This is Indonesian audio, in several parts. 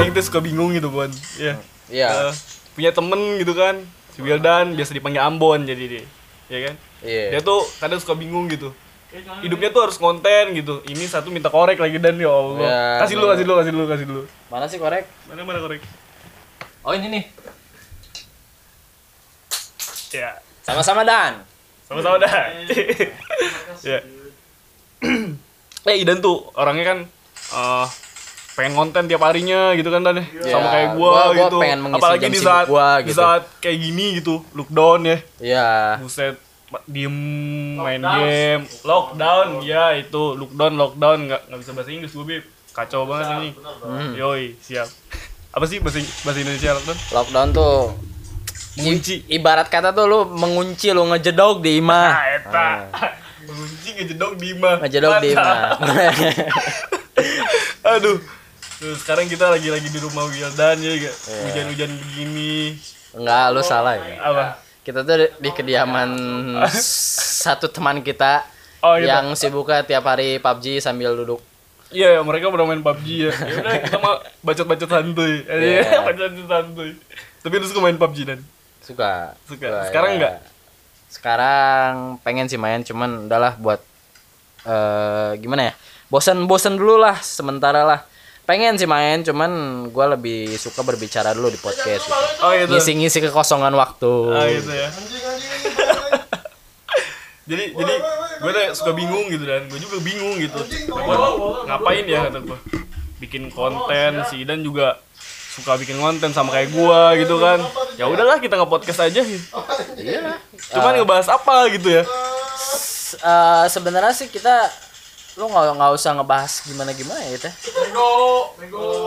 aing tuh suka bingung gitu Bon. Iya. Iya. Punya temen gitu kan. Si Wildan biasa dipanggil Ambon jadi dia. Iya kan? Iya. Dia tuh kadang suka bingung gitu. Hidupnya tuh harus konten gitu. Ini satu minta korek lagi dan ya Allah. Ya, kasih dulu. Mana sih korek? Mana korek? Oh, ini nih. Ya, sama-sama Dan. Ya. Idan tuh orangnya kan pengen konten tiap harinya gitu kan Dan. Yeah. Sama kayak gua gitu. Apalagi di saat gua, gitu. Di saat kayak gini gitu, lockdown ya. Iya. Yeah. Buset, diem main game, lockdown ya itu, lockdown enggak bisa bahasa Inggris gua, Bib. Kacau banget ini. Yoi, siap. Apa sih bahasa Indonesia lockdown? Lockdown tuh mengunci. Ibarat kata tuh lu mengunci, lu ngejedog di imah. Nah, eta. Mengunci ngejedog di imah. Aduh. Terus sekarang kita lagi di rumah Wildan ya, yeah. Hujan-hujan begini. Enggak, lu salah ya. Apa? Kita tuh di kediaman satu teman kita yang sibuknya tiap hari PUBG sambil duduk. Iya, mereka pernah main PUBG ya. Ya udah kita mau bacot-bacot santuy. Yeah. Bacot-bacot santuy. Tapi lu suka main PUBG Dan? Suka. Sekarang ya. Enggak? Sekarang pengen sih main, cuman udahlah buat gimana ya? Bosen dulu lah, sementara lah. Pengen sih main, cuman gue lebih suka berbicara dulu di podcast. Gitu. Oh, gitu. Ngisi kekosongan waktu. Oh, gitu ya. Jadi gue tuh suka bingung gitu Dan, gue juga bingung gitu. Ngapain ya kata gue? Bikin konten, si Idan juga suka bikin konten sama kayak gua gitu kan. Ya udahlah kita nge-podcast aja gitu. Iya. Cuman ngebahas apa gitu ya. Sebenarnya sih kita lu enggak usah ngebahas gimana ya teh.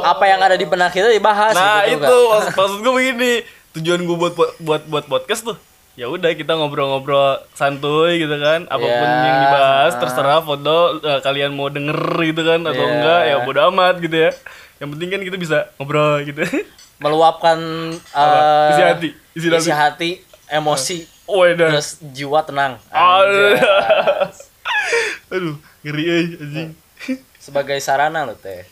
Apa yang ada di benak kita dibahas. Nah, gitu, itu maksud gua begini. Tujuan gua buat podcast tuh. Ya udah kita ngobrol-ngobrol santuy gitu kan. Apapun yang dibahas terserah foto kalian mau denger gitu kan atau enggak ya bodo amat gitu ya. Yang penting kan kita bisa ngobrol gitu. Meluapkan isi hati, emosi, terus jiwa tenang. Aduh, ngeri anjing. Sebagai sarana lo teh.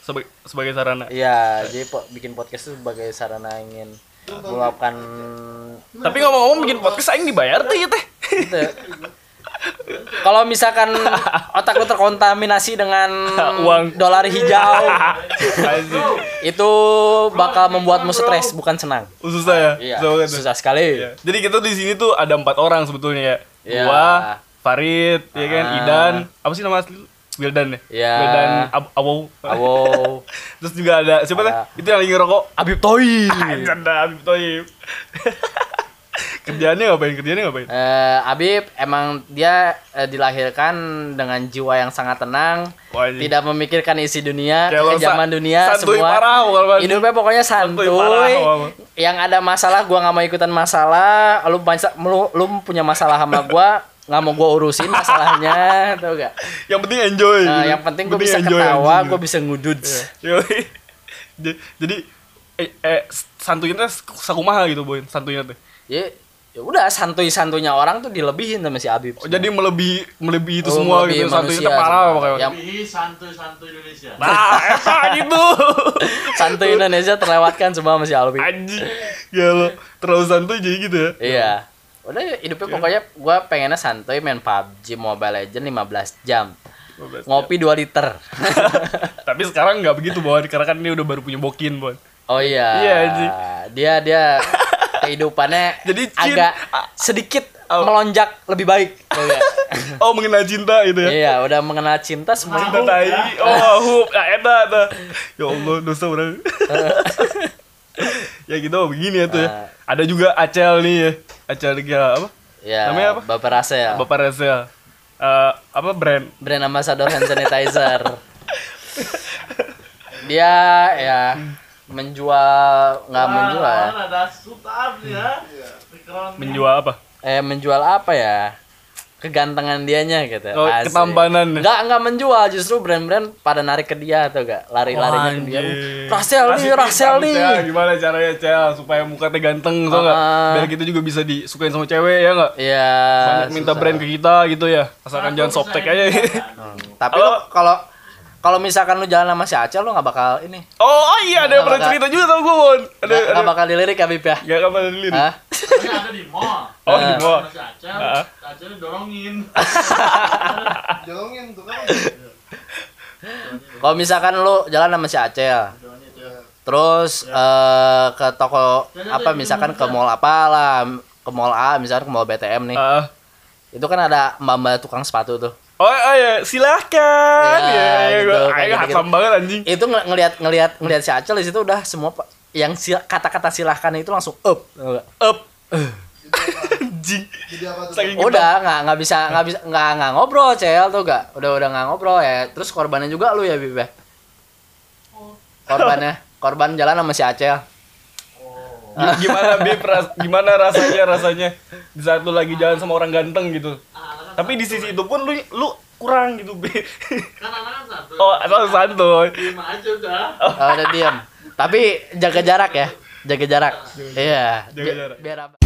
Sebagai sarana. Iya, jadi bikin podcast itu sebagai sarana ingin meluapkan. Tapi ngomong-ngomong bikin podcast aing dibayar tuh ya teh. Kalau misalkan otak lu terkontaminasi dengan uang dolar hijau, itu bakal membuatmu stres bukan senang. Susah ya? Iya, susah sekali. Iya. Jadi kita di sini tuh ada 4 orang sebetulnya ya. Iya. Gua, Farid, ya kan, Idan, apa sih nama asli? Wildan ya? Iya. Wildan Awow. Terus juga ada siapa tuh? Itu yang lagi ngerokok, Abib Toib. Kerjaannya ngapain? Abib emang dia dilahirkan dengan jiwa yang sangat tenang, tidak memikirkan isi dunia, kejaman dunia, semua. Hidupnya pokoknya santuy. Yang ada masalah gua nggak mau ikutan masalah. Lu punya masalah sama gua, nggak mau gua urusin masalahnya, tau gak? Yang penting enjoy. Yang penting gua bisa ketawa, gua bisa ngudud. Jadi santuinya sakumaha gitu Boy, santuinya tuh. Ya udah santuy-santunya orang tuh dilebihin sama si Abib. Oh, jadi melebihi itu semua gitu santuy parah pokoknya. Melebihi santuy Indonesia. Nah, gitu. Santuy Indonesia terlewatkan semua sama si Abib. Anjing. Ya lo, terlalu santuy jadi gitu ya. Iya. Udah hidupnya pokoknya gua pengennya santuy main PUBG Mobile Legends 15 jam. Ngopi 2 liter. Tapi sekarang enggak begitu, Bon. Karena kan ini udah baru punya bokin, Bon. Oh iya. Iya, anjing. Dia kehidupannya jadi agak sedikit melonjak lebih baik. Oh, mengenal cinta gitu ya. Iya, udah mengenal cinta semuanya. Cinta tai. Oh, enak. Ya Allah, dosa orang. Ya gitu begini ya tuh ya. Ada juga Acel nih ya. Acel apa? Ya, namanya apa? Bapak Rasiel. Apa brand? Brand Ambassador hand sanitizer. Dia ya menjual ada sutab ya. Menjual apa ya? Kegantengan dianya gitu. Oh, ketampanan. Enggak menjual, justru brand-brand pada narik ke dia atau enggak? Lari-larinya ke dia. Rasiel nih. Gimana caranya Cel supaya mukanya ganteng tau enggak? Biar kita juga bisa disukain sama cewek ya enggak? Iya. Minta brand ke kita gitu ya. Asalkan jangan softtek aja. Tapi kalau Kalau misalkan lu jalan sama si Acel, lu gak bakal ini. Oh iya, ada yang pernah cerita juga sama gue, Bon. Gak bakal dilirik ya, Bib ya? Gak bakal dilirik. Hah? Soalnya ada di mall. Oh, di mall. Sama si Acel, Acel dorongin. Dorongin, tuh kan. Kalau misalkan lu jalan sama si Acel, terus ke toko, apa misalkan ke mall apalah, ke mall A, misalkan ke mall BTM nih. Itu kan ada mbak-mbak tukang sepatu tuh. Oh iya, silakan. Ya, gitu, ayo hatam banget anjing. Itu ngelihat si Acel di situ udah semua yang kata-kata silakan itu langsung up. Anjing. Udah nggak bisa ngobrol Cel tuh gak. Udah nggak ngobrol ya. Terus korbannya juga lu ya, Bibe. Korban jalan sama si Acel. Gimana Bib, gimana rasanya di saat lu lagi jalan sama orang ganteng gitu? Tapi di sisi itu pun lu kurang gitu, Be. Kan anak-anak santuy. Oh, anak-anak santuy. Diam aja udah. Oh, udah diam. Tapi jaga jarak ya. Jaga jarak. Iya. Jaga jarak. Biar apa?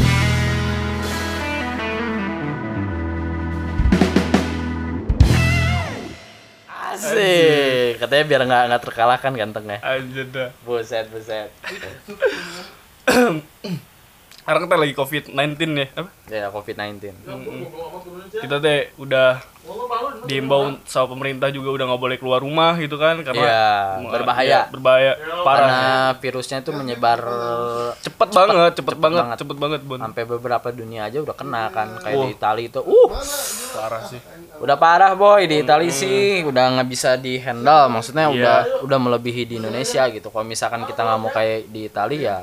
Asik. Katanya biar enggak terkalahkan gantengnya. Anjir dah. Buset. Sekarang kita lagi COVID-19 ya, apa? Ya, COVID-19. Kita teh udah diimbau sama pemerintah juga udah nggak boleh keluar rumah gitu kan, karena ya, berbahaya parah. Karena virusnya itu menyebar cepet banget, Bon. Sampai beberapa dunia aja udah kena kan, kayak di Italia itu, parah sih. Udah parah boy di Italia sih, udah nggak bisa di handle, maksudnya udah melebihi di Indonesia gitu. Kalau misalkan kita nggak mau kayak di Italia ya.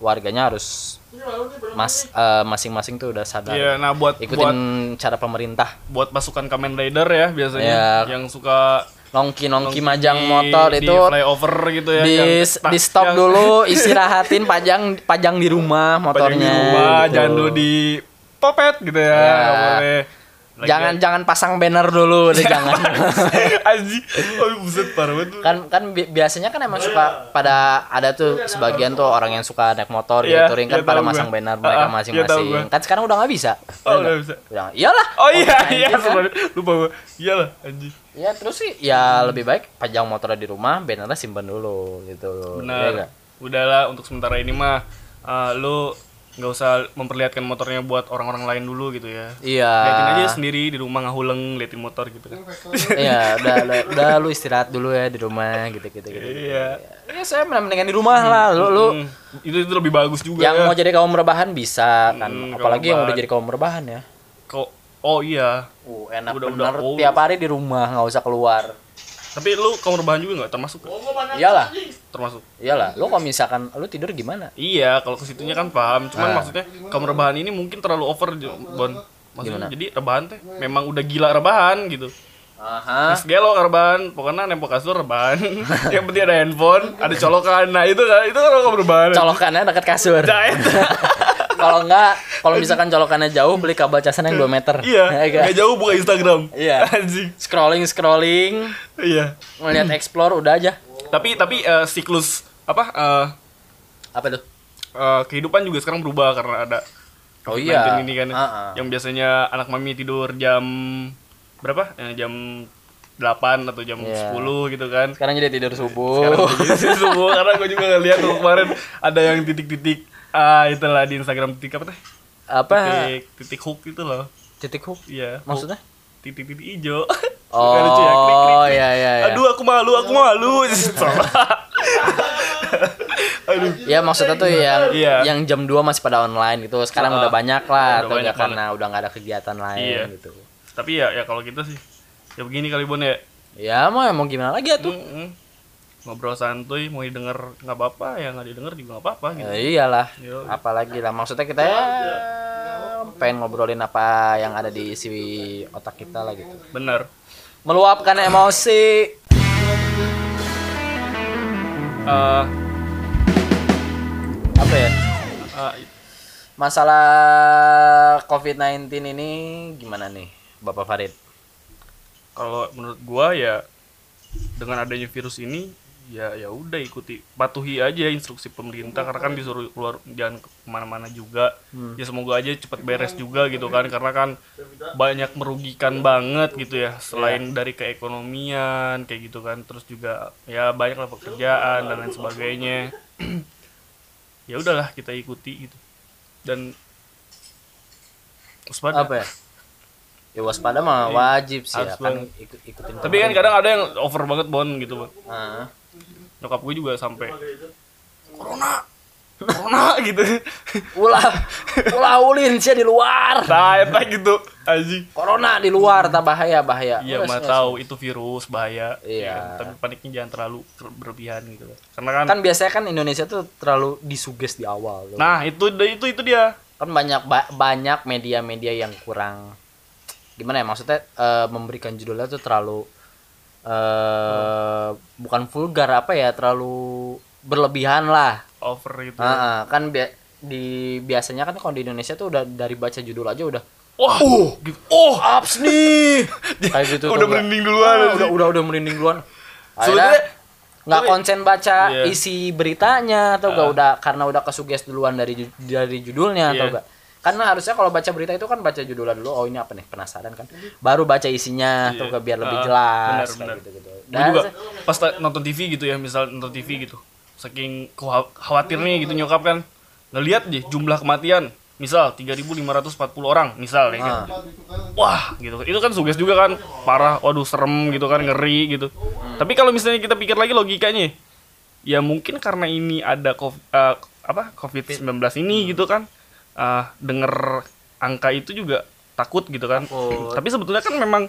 Warganya harus masing-masing tuh udah sadar. Iya, nah ikutin cara pemerintah. Buat pasukan Kamen Rider ya biasanya yang suka nongki majang motor itu di flyover gitu ya. Di stop dulu, istirahatin, pajang di rumah motornya. Pajang di rumah, gitu. Jangan dulu di popet gitu ya. Nggak boleh. Jangan pasang banner dulu deh, jangan. Anjir. Oh, buset parah banget. Kan biasanya kan emang suka pada ada tuh sebagian tuh orang yang suka naik motor gitu touring kan pada masang banner mereka masing-masing. Kan sekarang udah enggak bisa. Oh, udah bisa. Iyalah. Oh iya, lupa gua. Iyalah, anjir. Ya terus sih ya lebih baik pajang motornya di rumah, bannernya simpen dulu gitu. Benar. Udahlah untuk sementara ini mah lu nggak usah memperlihatkan motornya buat orang-orang lain dulu gitu ya. Iya. Liatin aja sendiri di rumah ngahuleng liatin motor gitu kan. Iya, udah lu istirahat dulu ya di rumah gitu. Iya. Ya saya mendingan di rumah lah. Lu itu lebih bagus juga. Yang mau jadi kaum rebahan bisa kan. Apalagi yang udah jadi kaum rebahan ya. Oh iya. Enak bener tiap hari di rumah nggak usah keluar. Tapi lu kaum rebahan juga nggak termasuk? Iyalah. Termasuk. Iyalah, lu kalau misalkan lu tidur gimana? Iya, kalau kesitunya kan paham. Cuman maksudnya kaum rebahan ini mungkin terlalu over, Bon. Maksudnya gimana? Jadi rebahan teh memang udah gila rebahan gitu. Aha. Terus gelo rebahan, pokoknya nempel kasur rebahan. Yang penting ada handphone, ada colokan. Nah, itu kan kaum rebahan. Colokannya dekat kasur. Kalau misalkan colokannya jauh, beli kabel casan yang 2 meter. Iya, gak jauh buka Instagram. Iya, scrolling. Iya. Melihat explore udah aja. Tapi siklus apa tuh? Kehidupan juga sekarang berubah karena ada COVID-19 ini kan. Yang biasanya anak mami tidur jam berapa? Jam 8 atau jam 10 gitu kan. Sekarang jadi tidur subuh. Karena gue juga ngeliat tuh kemarin ada yang titik-titik. Itulah di Instagram titik apa teh? Apa? Titik hook itu loh. Titik hook? Iya. Maksudnya? Titik-titik hijau. Oh iya. Aduh aku malu. Aduh. Ya maksudnya tuh yang jam 2 masih pada online gitu. Sekarang udah banyak lah atau ya karena udah enggak ada kegiatan lain gitu. Tapi ya kalau kita sih ya begini kali Bon ya. Ya mau gimana lagi atuh. Ngobrol santuy, mau didengar nggak apa-apa, ya nggak didengar juga nggak apa-apa gitu. Iyalah, apalagi lah maksudnya kita pengen ngobrolin apa yang ada di isi otak kita lah gitu. Bener. Meluapkan emosi. Apa ya? Masalah COVID-19 ini gimana nih, Bapak Farid? Kalau menurut gua ya dengan adanya virus ini ya udah ikuti, patuhi aja instruksi pemerintah, karena kan disuruh keluar jangan kemana-mana juga. Ya semoga aja cepet beres juga gitu kan, karena kan banyak merugikan banget gitu ya, selain dari keekonomian kayak gitu kan, terus juga ya banyak lah pekerjaan dan lain sebagainya. Ya udahlah kita ikuti gitu dan waspada. Apa ya? Ya waspada mah wajib sih ya, kan ikutin. Tapi kan kadang ada yang over banget Bon gitu Bang. Heeh. Nyokap gue juga sampai corona gitu. Ulin sih di luar. Nah, apa gitu. Anjing. Corona di luar tak bahaya. Iya, mah tahu itu virus bahaya. Iya. Kan? Tapi paniknya jangan terlalu berlebihan gitu. Karena kan biasanya kan Indonesia tuh terlalu disuges di awal. Loh. Nah, itu dia. Kan banyak media-media yang kurang gimana ya, maksudnya memberikan judulnya tuh terlalu bukan vulgar, apa ya, terlalu berlebihan lah, over gitu. Kan biasanya kan kalau di Indonesia tuh udah dari baca judul aja udah abs nih kayak gitu. Udah merinding duluan. Udah merinding duluan. Sebenarnya nggak konsen baca isi beritanya atau gak, udah karena udah kesuges duluan dari judulnya atau gak. Karena harusnya kalau baca berita itu kan baca judulan dulu, oh ini apa nih, penasaran kan, baru baca isinya tuh biar lebih jelas. Benar. Gitu. Dan juga pas nonton TV gitu ya, misal nonton TV gitu, saking khawatirnya gitu nyokap kan ngelihat deh jumlah kematian, misal 3.540 orang misal ya kan. Wah gitu, itu kan suges juga kan, parah, waduh serem gitu kan, ngeri gitu. Tapi kalau misalnya kita pikir lagi logikanya, ya mungkin karena ini ada COVID-19 ini gitu kan. Dengar angka itu juga takut gitu kan. Tapi sebetulnya kan memang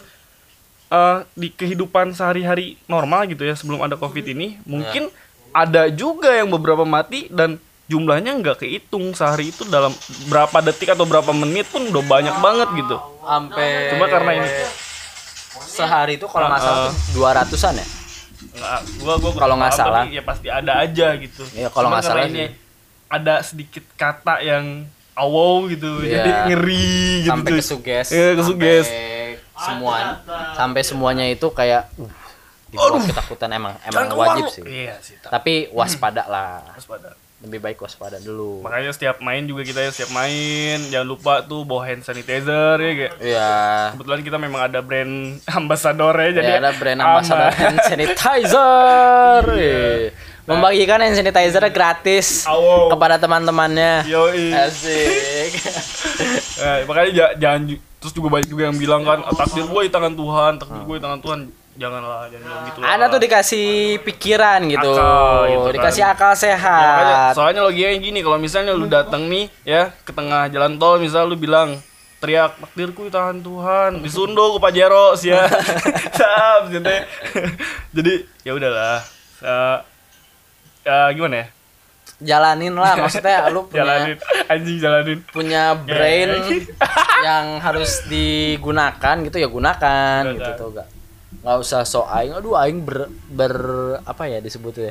di kehidupan sehari-hari normal gitu ya, sebelum ada COVID ini mungkin ada juga yang beberapa mati dan jumlahnya nggak kehitung sehari itu, dalam berapa detik atau berapa menit pun udah banyak banget gitu. Sampai cuma karena ini sehari itu kalau nggak salah 200-an ya. Gua kalau nggak salah ya pasti ada aja gitu. Ya kalau nggak salah ini ada sedikit kata yang awow gitu, jadi ngeri gitu, sampai kesuges, semuanya itu kayak ketakutan. Emang wajib sih. Iya, sih, tapi waspada lah, lebih baik waspada dulu. Makanya setiap main juga kita jangan lupa tuh bawa hand sanitizer ya kayak. Iya. Kebetulan kita memang ada brand ambassador ya, jadi ada brand ambassador hand sanitizer. Membagikan hand sanitizer gratis kepada teman-temannya. Yoi. Asik. Makanya jangan, terus juga banyak juga yang bilang kan, takdir gue di tangan Tuhan, janganlah, jangan gitu. Ada tuh dikasih pikiran gitu, akal, gitu kan. Dikasih akal sehat. Ya, makanya, soalnya logikanya gini, kalau misalnya lu datang nih ya ke tengah jalan tol, misal lu bilang teriak takdirku di tangan Tuhan, disundul ke Pajeros ya. Saab gitu. Jadi ya udahlah. Gimana ya? Jalanin lah, maksudnya lu punya jalanin. Punya brain yang harus digunakan gitu ya, gunakan gitu tuh enggak. Enggak usah so aing. Aduh, aing apa ya disebutnya?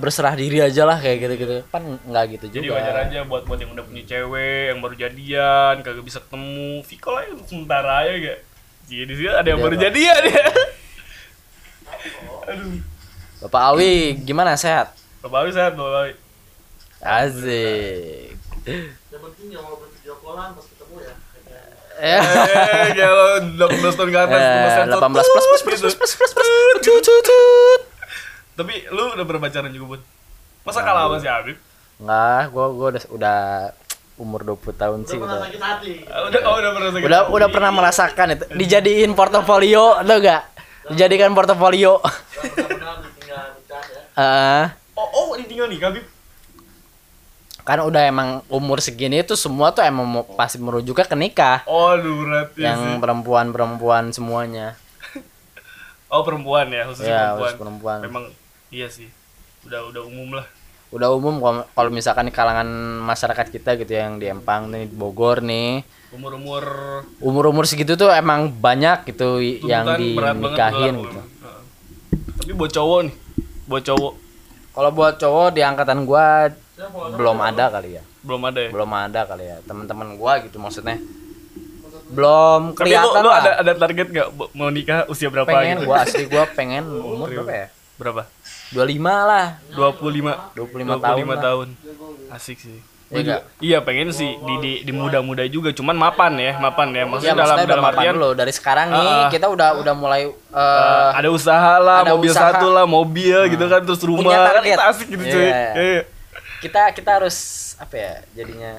Berserah diri aja lah kayak gitu-gitu. Kan enggak gitu juga. Jadi wajar aja buat yang udah punya cewek, yang baru jadian, kagak bisa ketemu. Viko lah sementara aja enggak. Jadi sih ada yang baru jadian ya. Aduh. Bapak Awi, gimana, sehat? Bapak Awi sehat, Bapak Awi. Asik. Yang penting yang mau bervideo callan pas ketemu ya. Kalau 18 tahun ke atas, 18 plus. Tapi lu udah berpacaran juga, Bun? Masa kalah sama si Abib? Enggak, gua udah umur 20 tahun sih udah. Udah pernah merasakan itu. Dijadiin portofolio, tau enggak? Dijadikan portofolio. Ditinggal nikah, Bib. Kan udah emang umur segini tuh semua tuh emang pasti merujuknya ke nikah. Aduh, berat ya. Yang perempuan-perempuan semuanya. Perempuan ya, khususnya perempuan. Memang iya sih. Udah umum lah. Udah umum kalau misalkan di kalangan masyarakat kita gitu yang di Empang nih, di Bogor nih. Umur-umur segitu tuh emang banyak gitu tuntutan yang dinikahin gitu. Tapi buat cowok nih. Kalau buat cowok di angkatan gua belum ada kali ya. Belum ada kali ya. Teman-teman gua gitu maksudnya. Belum kelihatan lah. Tapi ada target enggak mau nikah usia berapa pengen gitu? Pengen gua asli pengen umur berapa ya? 25 lah. 25 tahun. Asik sih. Ya, iya pengen sih di muda-muda juga, cuman mapan ya maksudnya ya, dalam artian lo dari sekarang nih kita udah mulai ada usaha lah, ada mobil usaha. Satu lah, mobil gitu kan, terus rumah kan, kita asik gitu cuy. Yeah. Kita harus apa ya jadinya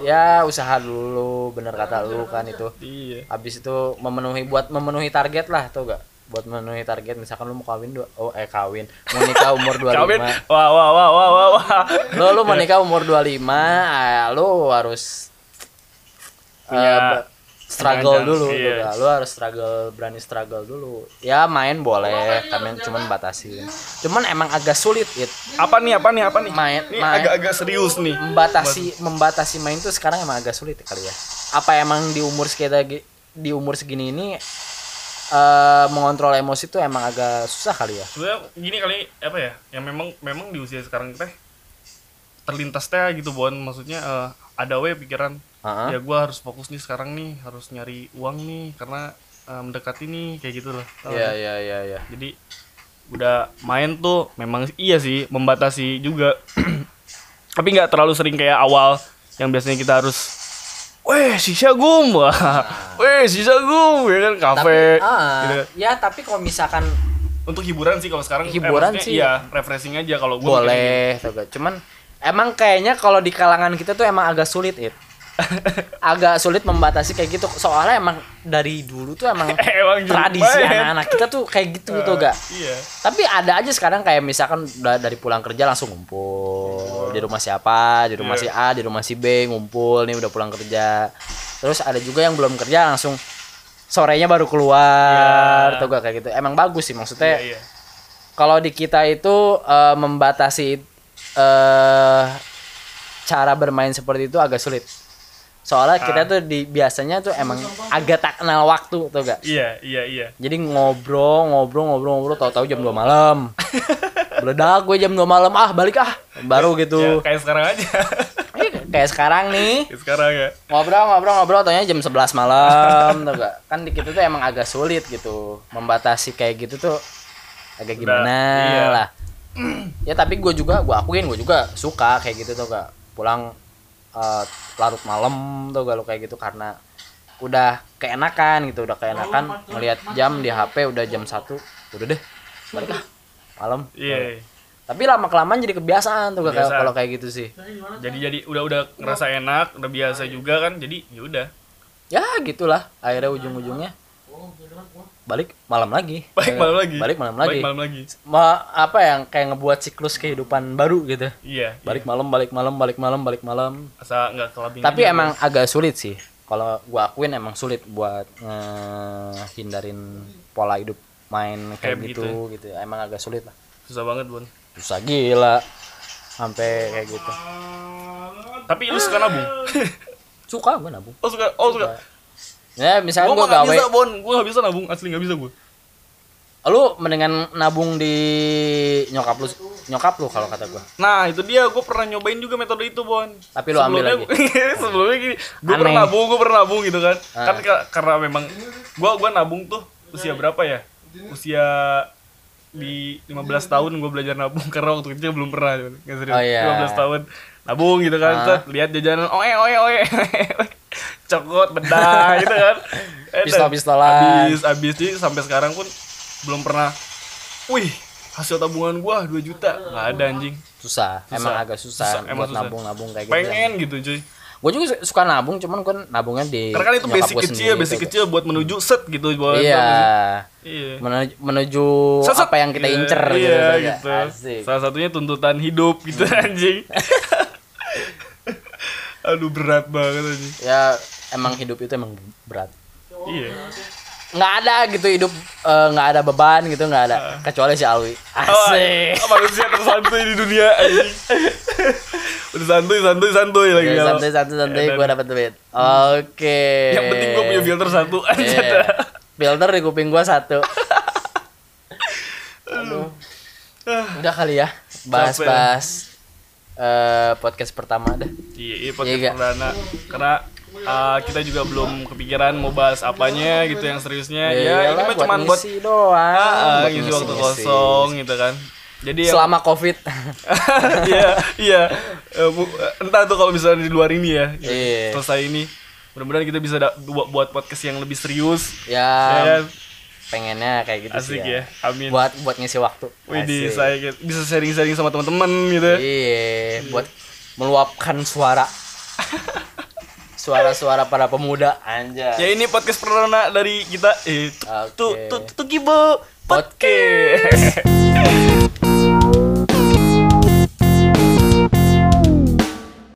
ya usaha dulu, bener kata lu kan itu. Iya. Habis itu memenuhi target lah, tau gak? Buat memenuhi target, misalkan lu mau kawin mau nikah umur 25. Kawin. Wah. Lu mau nikah umur 25, lu harus punya struggle dulu. Yes. Lu harus berani struggle dulu. Ya main boleh, tapi cuman batasin. Cuman emang agak sulit it. Apa nih? Main agak-agak serius nih. Membatasi main tuh sekarang emang agak sulit kali ya. Apa emang di umur segini ini mengontrol emosi itu emang agak susah kali ya. Sebenarnya gini kali apa ya? Yang memang di usia sekarang teh terlintas teh gitu, Bon. Maksudnya ada we pikiran. Ya gua harus fokus nih sekarang nih, harus nyari uang nih karena mendekati nih kayak gitu loh. Iya. Jadi udah main tuh memang iya sih membatasi juga. Tapi enggak terlalu sering kayak awal yang biasanya kita harus sisa gum, ya kan kafe. Gitu. Ya tapi kalau misalkan untuk hiburan sih kalau sekarang sih ya refreshing aja kalau gua. Boleh, cuman emang kayaknya kalau di kalangan kita tuh emang agak sulit it. Agak sulit membatasi kayak gitu, soalnya emang dari dulu tuh emang tradisi anak-anak kita tuh kayak gitu tuh gak. Iya. Tapi ada aja sekarang kayak misalkan dari pulang kerja langsung ngumpul. Di rumah siapa, di rumah si A, di rumah si B ngumpul nih udah pulang kerja. Terus ada juga yang belum kerja langsung sorenya baru keluar tuh gak kayak gitu. Emang bagus sih maksudnya. Yeah. Kalau di kita itu membatasi cara bermain seperti itu agak sulit. Soalnya kita tuh biasanya tuh emang agak tak kenal waktu tuh gak? Iya. Jadi ngobrol tahu-tahu jam 2 malam. Beledak gue jam 2 malam, balik baru gitu. Ya, kayak sekarang aja. Kayak sekarang nih. Kayak sekarang ya. Ngobrol taunya jam 11 malam tuh gak? Kan di kita tuh emang agak sulit gitu. Membatasi kayak gitu tuh agak gimana lah. Ya tapi gue akuin suka kayak gitu tuh gak? Pulang larut malam tuh galau kayak gitu karena udah keenakan ngelihat jam di HP udah jam 1 udah deh balik malam. Iya. Tapi lama-kelamaan jadi kebiasaan tuh kalau kayak gitu sih. Jadi udah ngerasa enak, udah biasa juga kan. Jadi yaudah. Ya gitulah akhirnya ujung-ujungnya balik malam lagi. Apa yang kayak ngebuat siklus kehidupan baru gitu. Iya. Balik malam. Asa enggak kelabing. Tapi emang agak sulit sih. Kalau gua akuin emang sulit buat hindarin pola hidup main kayak gitu. Emang agak sulit lah. Susah banget, Bun. Susah gila. Sampai kayak gitu. Tapi lu suka nabung? Suka gua nabung. Oh, suka. Ya misalnya gue gawe. Gue gak bisa nabung, asli gak bisa gue. Lu mendingan nabung di nyokap lu kalau kata gue. Nah itu dia, gue pernah nyobain juga metode itu, Bon. Tapi lu ambil lagi. Sebelumnya gini, gue pernah nabung gitu kan. Kan karena memang gue nabung tuh usia berapa ya? Usia di 15 tahun gue belajar nabung karena waktu kecil belum pernah. Gak serius. 15 tahun nabung gitu kan. Lihat jajanan, oe. Cokot, bedah gitu kan. Pistol-pistolan. Habis sih sampai sekarang pun belum pernah. Wih, hasil tabungan gua 2 juta. Enggak ada anjing. Susah. Emang agak susah buat nabung-nabung kayak gitu. Pengen gitu, cuy. Gua juga suka nabung, cuman kan nabungnya di karena kan itu basic kecil buat menuju set gitu buat. Iya. Menuju set. Apa yang kita incer gitu. Asik. Salah satunya tuntutan hidup gitu anjing. Aduh berat banget aja. Ya emang hidup itu emang berat. Iya. Nggak ada gitu hidup, nggak ada beban gitu, nggak ada. Kecuali si Alwi. Asik. Manusia tersantuy di dunia. Udah santuy lagi. Santuy. Gue dapat duit. Oke. Yang penting gue punya filter 1 aja. Yeah. Filter di kuping gue 1. Aduh. Udah kali ya. Bahas-bahas. Podcast pertama dah. Iya, podcast perdana. Karena kita juga belum kepikiran mau bahas apanya gitu yang seriusnya. Ya, ini mah cuma buat ngisi waktu kosong gitu kan. Jadi selama Covid. Iya. Entah tuh kalau misalnya di luar ini ya. Yeah. Selesai ini. Mudah-mudahan kita bisa buat podcast yang lebih serius. Ya. Pengennya kayak gitu. Asik sih ya. Amin. Buat ngisi waktu. Widih, saya bisa sharing-sharing sama teman-teman gitu. Iya, buat meluapkan suara para pemuda anjay. Ya ini podcast perdana dari kita. Itu Kibo podcast.